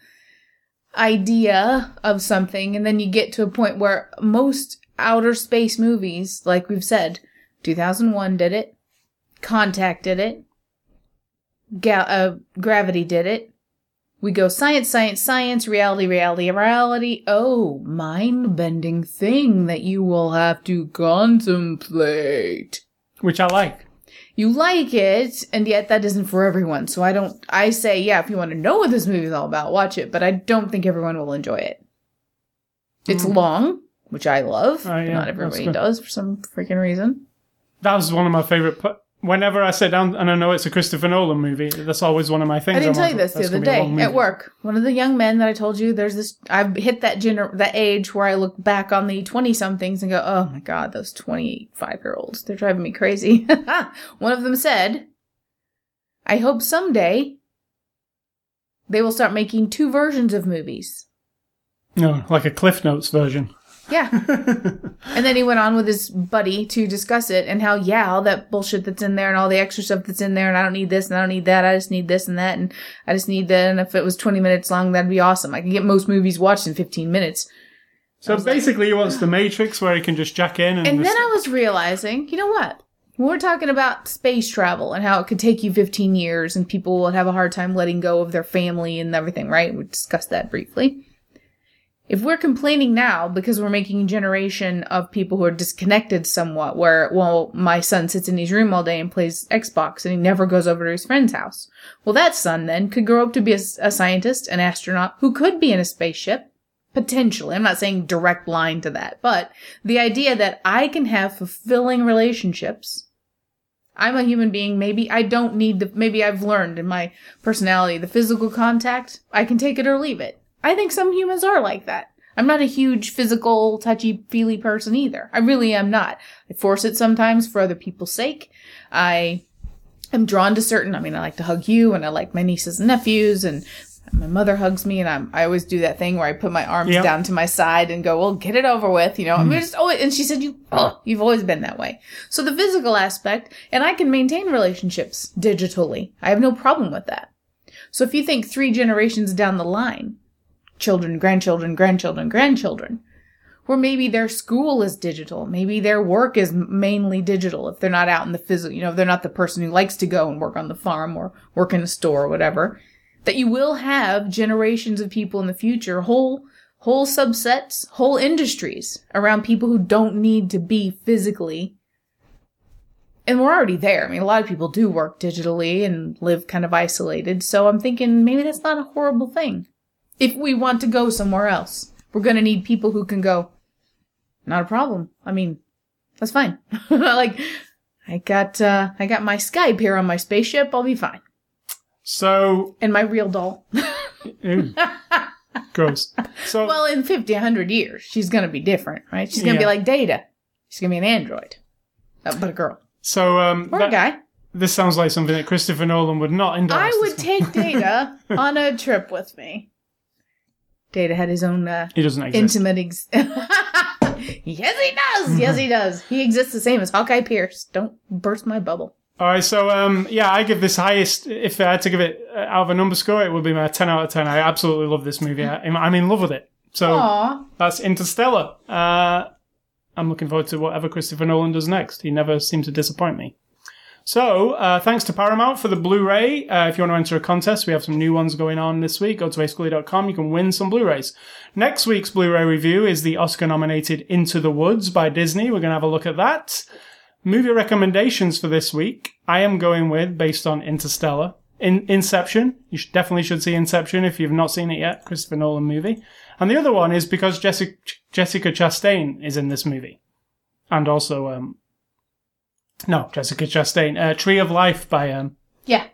idea of something, and then you get to a point where most outer space movies, like we've said, 2001 did it, Contact did it, Gravity did it. We go science, science, science, reality, reality, reality. Oh, mind-bending thing that you will have to contemplate. Which I like. You like it, and yet that isn't for everyone. So I say, yeah, if you want to know what this movie is all about, watch it. But I don't think everyone will enjoy it. It's long, which I love. But not everybody does for some freaking reason. That was one of my favorite. Whenever I sit down, and I know it's a Christopher Nolan movie, that's always one of my things. I didn't tell you this the other day at work. One of the young men that I told you, there's this. I've hit that age where I look back on the 20-somethings and go, oh my God, those 25-year-olds, they're driving me crazy. One of them said, I hope someday they will start making two versions of movies. No, like a Cliff Notes version. Yeah. And then he went on with his buddy to discuss it and how, all that bullshit that's in there and all the extra stuff that's in there and I don't need this and I don't need that. I just need this and that and I just need that. And if it was 20 minutes long, that'd be awesome. I can get most movies watched in 15 minutes. So basically he wants The Matrix where he can just jack in. And then I was realizing, you know what? When we're talking about space travel and how it could take you 15 years and people will have a hard time letting go of their family and everything, right? We discussed that briefly. If we're complaining now because we're making a generation of people who are disconnected somewhat where, well, my son sits in his room all day and plays Xbox and he never goes over to his friend's house. Well, that son then could grow up to be a scientist, an astronaut, who could be in a spaceship, potentially. I'm not saying direct line to that, but the idea that I can have fulfilling relationships. I'm a human being. Maybe I don't need maybe I've learned in my personality, the physical contact, I can take it or leave it. I think some humans are like that. I'm not a huge physical, touchy-feely person either. I really am not. I force it sometimes for other people's sake. I am drawn to I like to hug you, and I like my nieces and nephews, and my mother hugs me, and I always do that thing where I put my arms down to my side and go, well, get it over with, you know. I mean, just always, and she said, you've always been that way. So the physical aspect, and I can maintain relationships digitally. I have no problem with that. So if you think 3 generations down the line, children, grandchildren, grandchildren, grandchildren, where maybe their school is digital. Maybe their work is mainly digital if they're not out in the physical, you know, if they're not the person who likes to go and work on the farm or work in a store or whatever, that you will have generations of people in the future, whole subsets, whole industries around people who don't need to be physically. And we're already there. I mean, a lot of people do work digitally and live kind of isolated. So I'm thinking maybe that's not a horrible thing. If we want to go somewhere else, we're going to need people who can go, not a problem. I mean, that's fine. Like, I got my Skype here on my spaceship. I'll be fine. So. And my real doll. Ew. Gross. So, well, in 50, 100 years, she's going to be different, right? She's going to be like Data. She's going to be an android. Oh, but a girl. So, or a guy. This sounds like something that Christopher Nolan would not endorse. I would take Data on a trip with me. Data had his own he doesn't exist. Intimate... Yes, he does. Yes, he does. He exists the same as Hawkeye Pierce. Don't burst my bubble. All right, so, yeah, I give this highest, if I had to give it out of a number score, it would be my 10 out of 10. I absolutely love this movie. I'm in love with it. So That's Interstellar. I'm looking forward to whatever Christopher Nolan does next. He never seems to disappoint me. So, thanks to Paramount for the Blu-ray. If you want to enter a contest, we have some new ones going on this week. Go to ascully.com. You can win some Blu-rays. Next week's Blu-ray review is the Oscar-nominated Into the Woods by Disney. We're going to have a look at that. Movie recommendations for this week. I am going with, based on Interstellar, Inception. You should definitely see Inception if you've not seen it yet. Christopher Nolan movie. And the other one is because Jessica Chastain is in this movie. And also, Jessica Chastain. Tree of Life by, Yeah.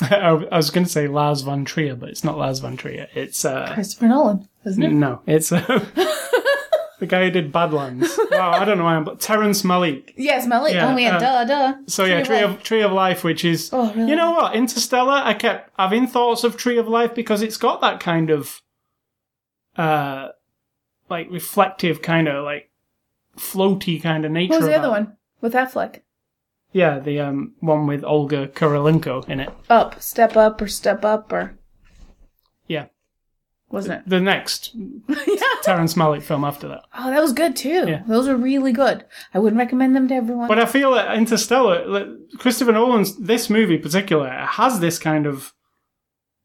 I was going to say Lars von Trier, but it's not Lars von Trier. It's, Christopher Nolan, isn't it? No, it's, the guy who did Badlands. Wow, I don't know why but Terrence Malick. Yes, Malick. Yeah, duh. So yeah, Tree of Life, which is... Oh, really? You know what? Interstellar, I kept having thoughts of Tree of Life because it's got that kind of, reflective kind of, floaty kind of nature. What was the other one? With Affleck? Yeah, the one with Olga Kurylenko in it. Step Up. Yeah. Wasn't it? The next Terrence Malick film after that. Oh, that was good too. Yeah. Those are really good. I wouldn't recommend them to everyone. But I feel that Interstellar, Christopher Nolan's, this movie in particular, has this kind of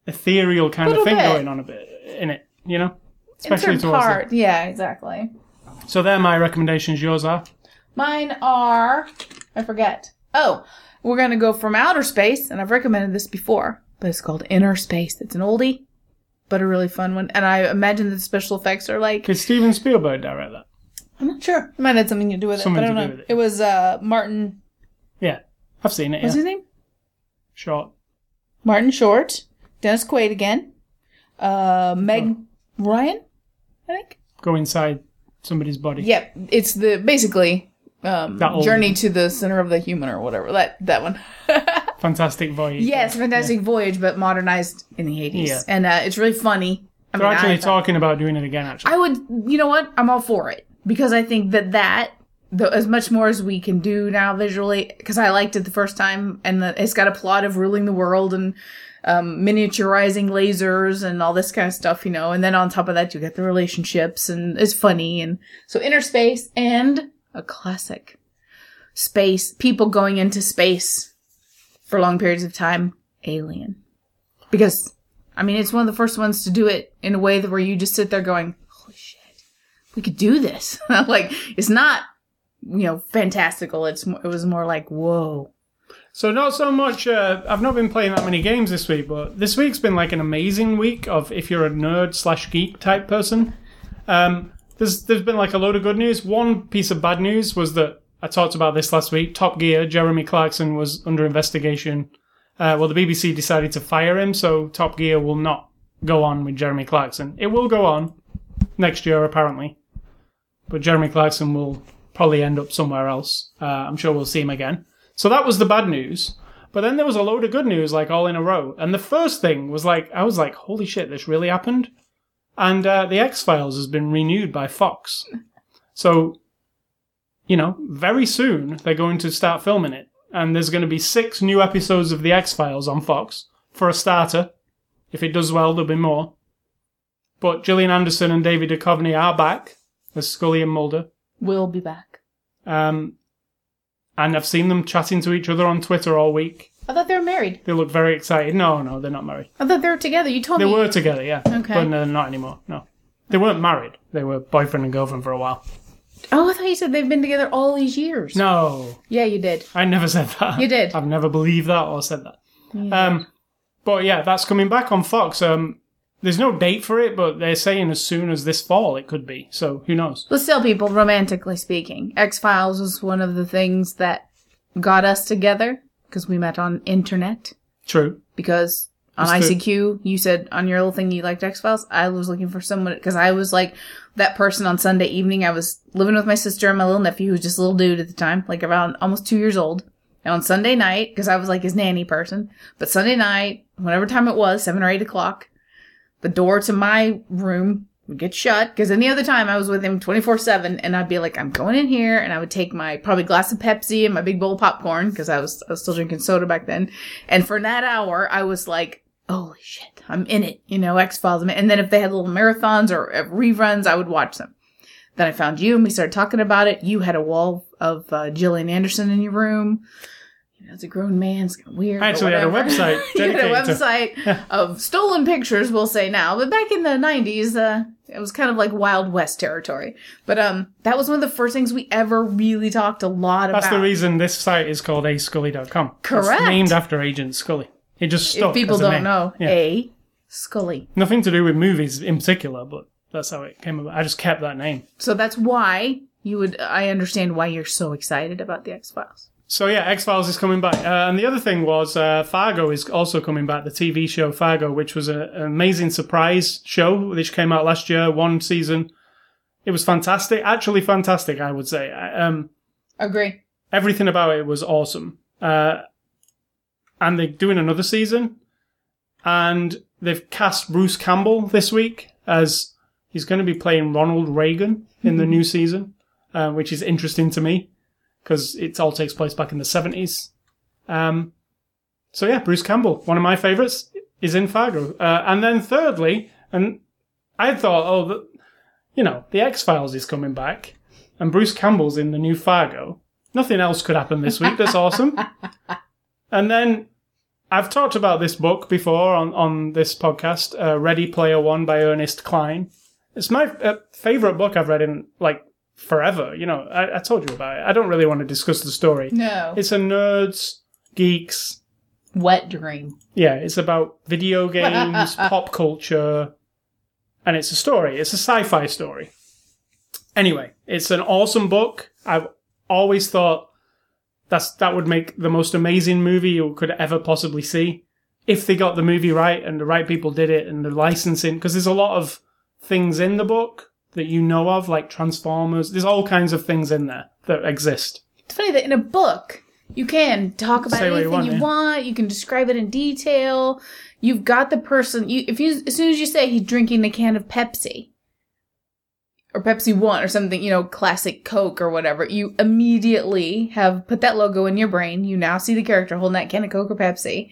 ethereal kind of thing going on a bit in it, you know? Especially in towards part. Yeah, exactly. So they're my recommendations. Yours are? Mine are... I forget. Oh, we're going to go from outer space, and I've recommended this before, but it's called Inner Space. It's an oldie. But a really fun one. And I imagine the special effects are like... Did Steven Spielberg direct that? I'm not sure. It might have had something to do with it. Something to do with it. It was Martin... Yeah. I've seen it, What's his name? Short. Martin Short. Dennis Quaid again. Meg Ryan, I think. Go inside somebody's body. Yep. Yeah, it's basically... Journey to the Center of the Human or whatever. That one. Fantastic Voyage. Yes, Fantastic Voyage, but modernized in the 80s. Yeah. And it's really funny. They're talking about doing it again, actually. I would... You know what? I'm all for it. Because I think that as much more as we can do now visually, because I liked it the first time, and it's got a plot of ruling the world and miniaturizing lasers and all this kind of stuff, you know. And then on top of that, you get the relationships, and it's funny. And so Inner Space and... A classic. Space. People going into space for long periods of time. Alien. Because, I mean, it's one of the first ones to do it in a way where you just sit there going, holy shit, we could do this. It's not, fantastical. It was more like, whoa. So not so much, I've not been playing that many games this week, but this week's been like an amazing week of if you're a nerd/geek type person. There's been a load of good news. One piece of bad news was that I talked about this last week. Top Gear, Jeremy Clarkson was under investigation. The BBC decided to fire him, so Top Gear will not go on with Jeremy Clarkson. It will go on next year, apparently. But Jeremy Clarkson will probably end up somewhere else. I'm sure we'll see him again. So that was the bad news. But then there was a load of good news, all in a row. And the first thing was I was like, holy shit, this really happened? And The X-Files has been renewed by Fox. So, very soon they're going to start filming it. And there's going to be 6 new episodes of The X-Files on Fox, for a starter. If it does well, there'll be more. But Gillian Anderson and David Duchovny are back, as Scully and Mulder. Will be back. And I've seen them chatting to each other on Twitter all week. I thought they were married. They look very excited. No, they're not married. I thought they were together. You told me. They were together, yeah. Okay. But no, not anymore, no. They weren't married. They were boyfriend and girlfriend for a while. Oh, I thought you said they've been together all these years. No. Yeah, you did. I never said that. You did. I've never believed that or said that. Yeah. But yeah, that's coming back on Fox. There's no date for it, but they're saying as soon as this fall it could be. So who knows? Let's tell people, romantically speaking, X-Files was one of the things that got us together. Because we met on internet. True. Because on ICQ, you said on your little thing you liked X-Files. I was looking for someone, because I was like that person on Sunday evening. I was living with my sister and my little nephew, who was just a little dude at the time, around almost 2 years old. And on Sunday night, because I was his nanny person, but Sunday night, whatever time it was, 7 or 8 o'clock, the door to my room would get shut, because any other time I was with him 24/7, and I'd be like, I'm going in here, and I would take my probably glass of Pepsi and my big bowl of popcorn, because I was still drinking soda back then, and for that hour I was like, holy shit, I'm in it, you know, X-Files. And then if they had little marathons or reruns, I would watch them. Then I found you, and we started talking about it. You had a wall of Gillian Anderson in your room. You know, as a grown man, it's kind of weird. I actually had a website. You had a website of stolen pictures, we'll say now. But back in the 90s, it was kind of like Wild West territory. But that was one of the first things we ever really talked a lot about. That's the reason this site is called ascully.com. Correct. It's named after Agent Scully. It just stuck. If people don't know, yeah. A Scully. Nothing to do with movies in particular, but... that's how it came about. I just kept that name. So that's why you would... I understand why you're so excited about the X-Files. So yeah, X-Files is coming back. And the other thing was Fargo is also coming back, the TV show Fargo, which was an amazing surprise show, which came out last year, one season. It was fantastic. Actually fantastic, I would say. Agree. Everything about it was awesome. And they're doing another season. And they've cast Bruce Campbell this week as... he's going to be playing Ronald Reagan in the new season, which is interesting to me because it all takes place back in the 70s. So yeah, Bruce Campbell, one of my favorites, is in Fargo. And then thirdly, and I thought, the X-Files is coming back and Bruce Campbell's in the new Fargo. Nothing else could happen this week. That's awesome. And then... I've talked about this book before on this podcast, Ready Player One by Ernest Cline. It's my favorite book I've read in, like, forever. You know, I told you about it. I don't really want to discuss the story. No. It's a nerd's, geeks... wet dream. Yeah, it's about video games, pop culture, and it's a story. It's a sci-fi story. Anyway, it's an awesome book. I've always thought... That would make the most amazing movie you could ever possibly see. If they got the movie right and the right people did it and the licensing. Because there's a lot of things in the book that you know of, like Transformers. There's all kinds of things in there that exist. It's funny that in a book, you can talk about anything you want. You can describe it in detail. You've got the person... as soon as you say he's drinking a can of Pepsi... or Pepsi One or something, you know, classic Coke or whatever, you immediately have put that logo in your brain. You now see the character holding that can of Coke or Pepsi.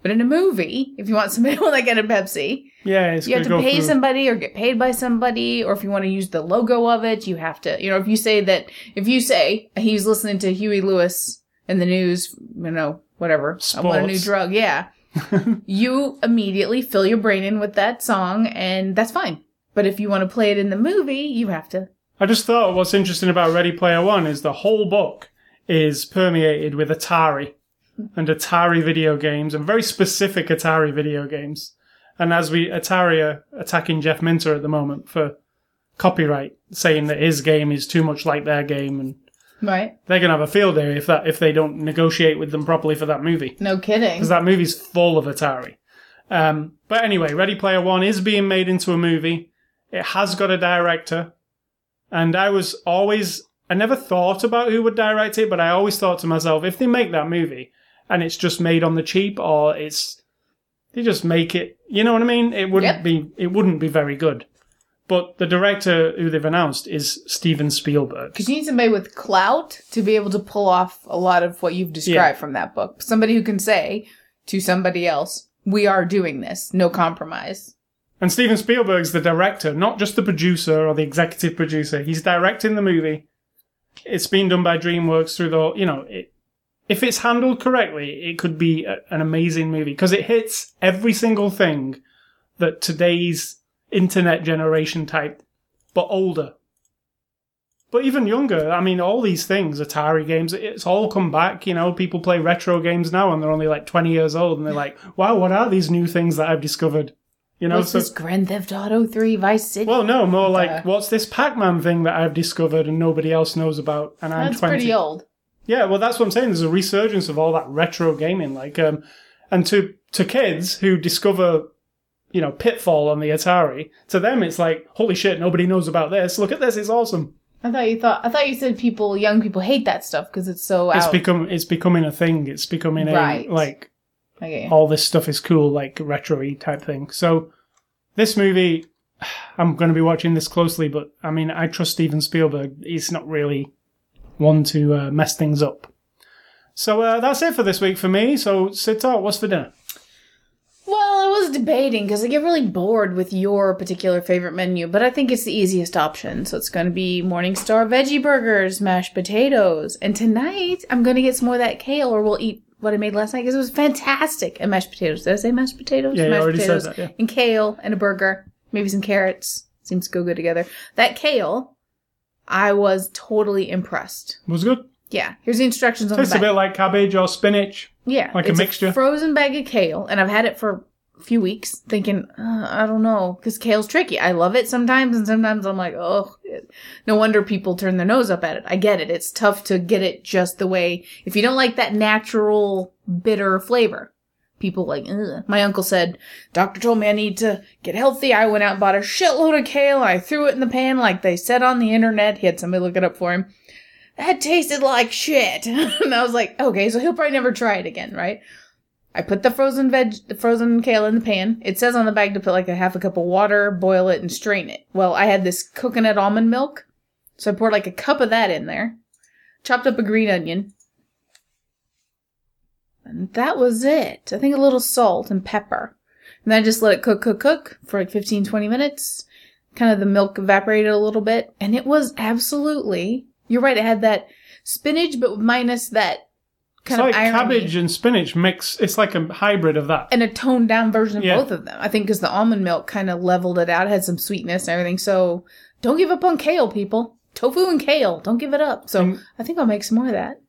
But in a movie, if you want somebody to hold that can of Pepsi, you have to pay somebody or get paid by somebody. Or if you want to use the logo of it, you have to, you know, if you say he's listening to Huey Lewis in the news, you know, whatever. Sports. I want a new drug. Yeah. You immediately fill your brain in with that song and that's fine. But if you want to play it in the movie, you have to. I just thought what's interesting about Ready Player One is the whole book is permeated with Atari and Atari video games and very specific Atari video games. And Atari are attacking Jeff Minter at the moment for copyright, saying that his game is too much like their game. And right. They're going to have a field day if they don't negotiate with them properly for that movie. No kidding. Because that movie's full of Atari. But anyway, Ready Player One is being made into a movie. It has got a director, and I never thought about who would direct it, but I always thought to myself, if they make that movie, and it's just made on the cheap, or they just make it, you know what I mean? It wouldn't be very good. But the director who they've announced is Steven Spielberg. Because you need somebody with clout to be able to pull off a lot of what you've described from that book. Somebody who can say to somebody else, we are doing this, no compromise. And Steven Spielberg's the director, not just the producer or the executive producer. He's directing the movie. It's being done by DreamWorks through the... You know, if it's handled correctly, it could be an amazing movie. Because it hits every single thing that today's internet generation type, but older. But even younger. I mean, all these things, Atari games, it's all come back. You know, people play retro games now and they're only like 20 years old. And they're like, wow, what are these new things that I've discovered? You know, what's this Grand Theft Auto 3 Vice City? Well, no, more like, what's this Pac-Man thing that I've discovered and nobody else knows about? And I'm 20. That's pretty old. Yeah, well, that's what I'm saying. There's a resurgence of all that retro gaming. Like, and to kids who discover, you know, Pitfall on the Atari, to them it's like, holy shit, nobody knows about this. Look at this, it's awesome. I thought you said young people hate that stuff because it's so out. It's becoming a thing. It's becoming a all this stuff is cool, like retro-y type thing. So This movie, I'm going to be watching this closely, but I mean, I trust Steven Spielberg. He's not really one to mess things up. So that's it for this week for me. So, Sid Talk, what's for dinner? Well, I was debating because I get really bored with your particular favorite menu, but I think it's the easiest option. So it's going to be Morningstar veggie burgers, mashed potatoes. And tonight, I'm going to get some more of that kale, or we'll eat what I made last night because it was fantastic. And mashed potatoes. Did I say mashed potatoes? Yeah, mashed potatoes said that. Yeah. And kale and a burger. Maybe some carrots. Seems to go good together. That kale, I was totally impressed. It was good. Yeah, here's the instructions on the back. Tastes a bit like cabbage or spinach. Yeah. Like a mixture. It's a frozen bag of kale, and I've had it for a few weeks, thinking, I don't know, because kale's tricky. I love it sometimes, and sometimes I'm like, oh, no wonder people turn their nose up at it. I get it. It's tough to get it just the way, if you don't like that natural, bitter flavor. People like, ugh. My uncle said, doctor told me I need to get healthy. I went out and bought a shitload of kale. I threw it in the pan like they said on the internet. He had somebody look it up for him. That tasted like shit. And I was like, okay, so he'll probably never try it again, right? I put the frozen kale in the pan. It says on the bag to put like a half a cup of water, boil it, and strain it. Well, I had this coconut almond milk, so I poured like a cup of that in there. Chopped up a green onion. And that was it. I think a little salt and pepper. And then I just let it cook for like 15, 20 minutes. Kind of the milk evaporated a little bit. And it was absolutely... You're right, it had that spinach, but minus that kind of irony. It's like cabbage and spinach mix. It's like a hybrid of that. And a toned-down version of both of them. I think because the almond milk kind of leveled it out, had some sweetness and everything. So don't give up on kale, people. Tofu and kale. Don't give it up. So I think I'll make some more of that.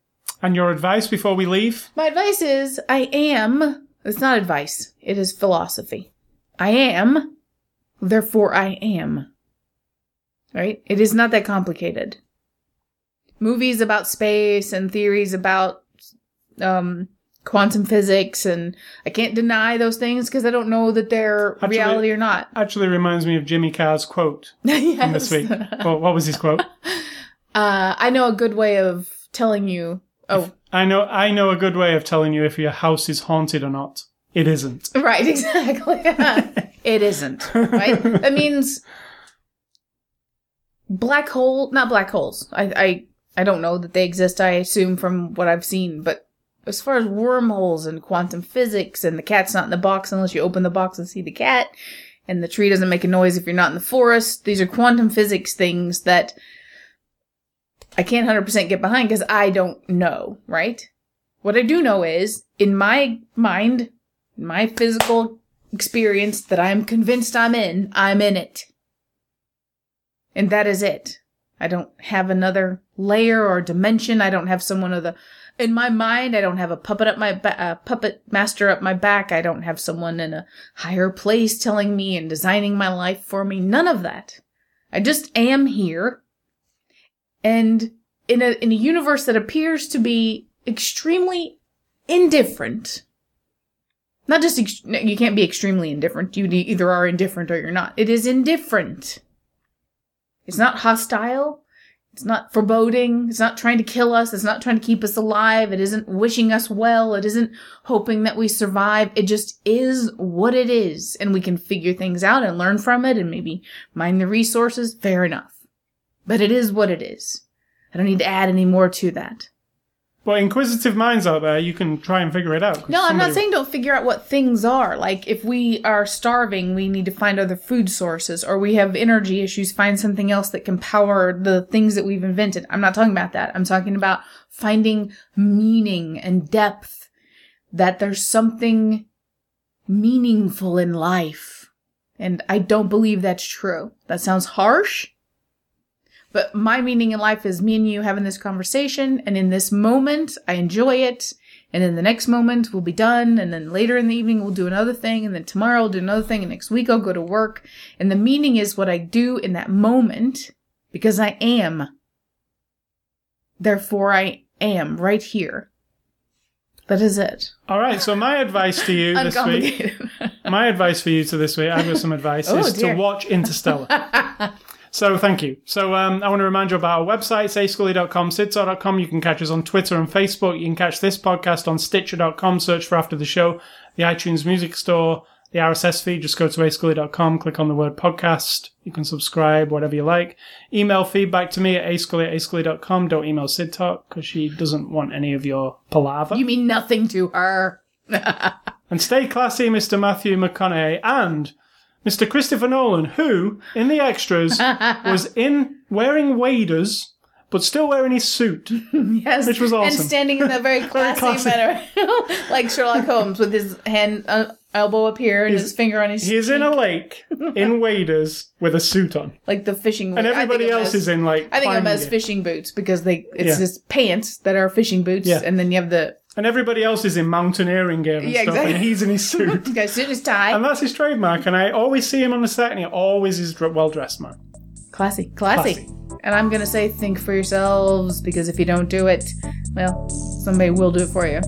And your advice before we leave? My advice is it's not advice. It is philosophy. I am, therefore I am. Right? It is not that complicated. Movies about space and theories about quantum physics, and I can't deny those things because I don't know that they're reality or not. Actually reminds me of Jimmy Carr's quote from this week. Well, what was his quote? I know a good way of telling you. I know a good way of telling you if your house is haunted or not. It isn't. Right, exactly. It isn't. Right? That means not black holes. I don't know that they exist, I assume, from what I've seen. But as far as wormholes and quantum physics and the cat's not in the box unless you open the box and see the cat, and the tree doesn't make a noise if you're not in the forest, these are quantum physics things that I can't 100% get behind because I don't know, right? What I do know is, in my mind, my physical experience that I'm convinced I'm in it. And that is it. I don't have another layer or dimension. I don't have someone in my mind, I don't have a puppet puppet master up my back. I don't have someone in a higher place telling me and designing my life for me. None of that. I just am here. And in a universe that appears to be extremely indifferent. Not just, you can't be extremely indifferent. You either are indifferent or you're not. It is indifferent. It's not hostile. It's not foreboding. It's not trying to kill us. It's not trying to keep us alive. It isn't wishing us well. It isn't hoping that we survive. It just is what it is. And we can figure things out and learn from it and maybe mine the resources. Fair enough. But it is what it is. I don't need to add any more to that. Well, inquisitive minds out there, you can try and figure it out. No, I'm not saying don't figure out what things are. Like, if we are starving, we need to find other food sources, or we have energy issues, find something else that can power the things that we've invented. I'm not talking about that. I'm talking about finding meaning and depth, that there's something meaningful in life. And I don't believe that's true. That sounds harsh. But my meaning in life is me and you having this conversation, and in this moment, I enjoy it, and in the next moment, we'll be done, and then later in the evening, we'll do another thing, and then tomorrow, I'll do another thing, and next week, I'll go to work. And the meaning is what I do in that moment, because I am. Therefore, I am right here. That is it. All right, so my advice to you this week... My advice for you to this week, I've got some advice, is to watch Interstellar. So, thank you. So, I want to remind you about our websites, ascully.com, sidsaw.com. You can catch us on Twitter and Facebook. You can catch this podcast on Stitcher.com. Search for After the Show, the iTunes Music Store, the RSS feed, just go to ascully.com, click on the word podcast. You can subscribe, whatever you like. Email feedback to me at ascully@ascully.com. Don't email Sid Talk because she doesn't want any of your palaver. You mean nothing to her. And stay classy, Mr. Matthew McConaughey and Mr. Christopher Nolan, who, in the extras, was in wearing waders, but still wearing his suit. Yes, which was awesome. And standing in a very classy, manner, like Sherlock Holmes, with his hand, elbow up here, and his finger on his cheek. He's in a lake, in waders, with a suit on. Like the fishing boots. And everybody else is in, like, I think of them as fishing boots, because it's just pants that are fishing boots, and then you have the... And everybody else is in mountaineering gear and stuff, exactly. And he's in his suit. He's got his suit and his tie. And that's his trademark, and I always see him on the set, and he always is well-dressed, man. Classy. Classy. And I'm going to say, think for yourselves, because if you don't do it, well, somebody will do it for you.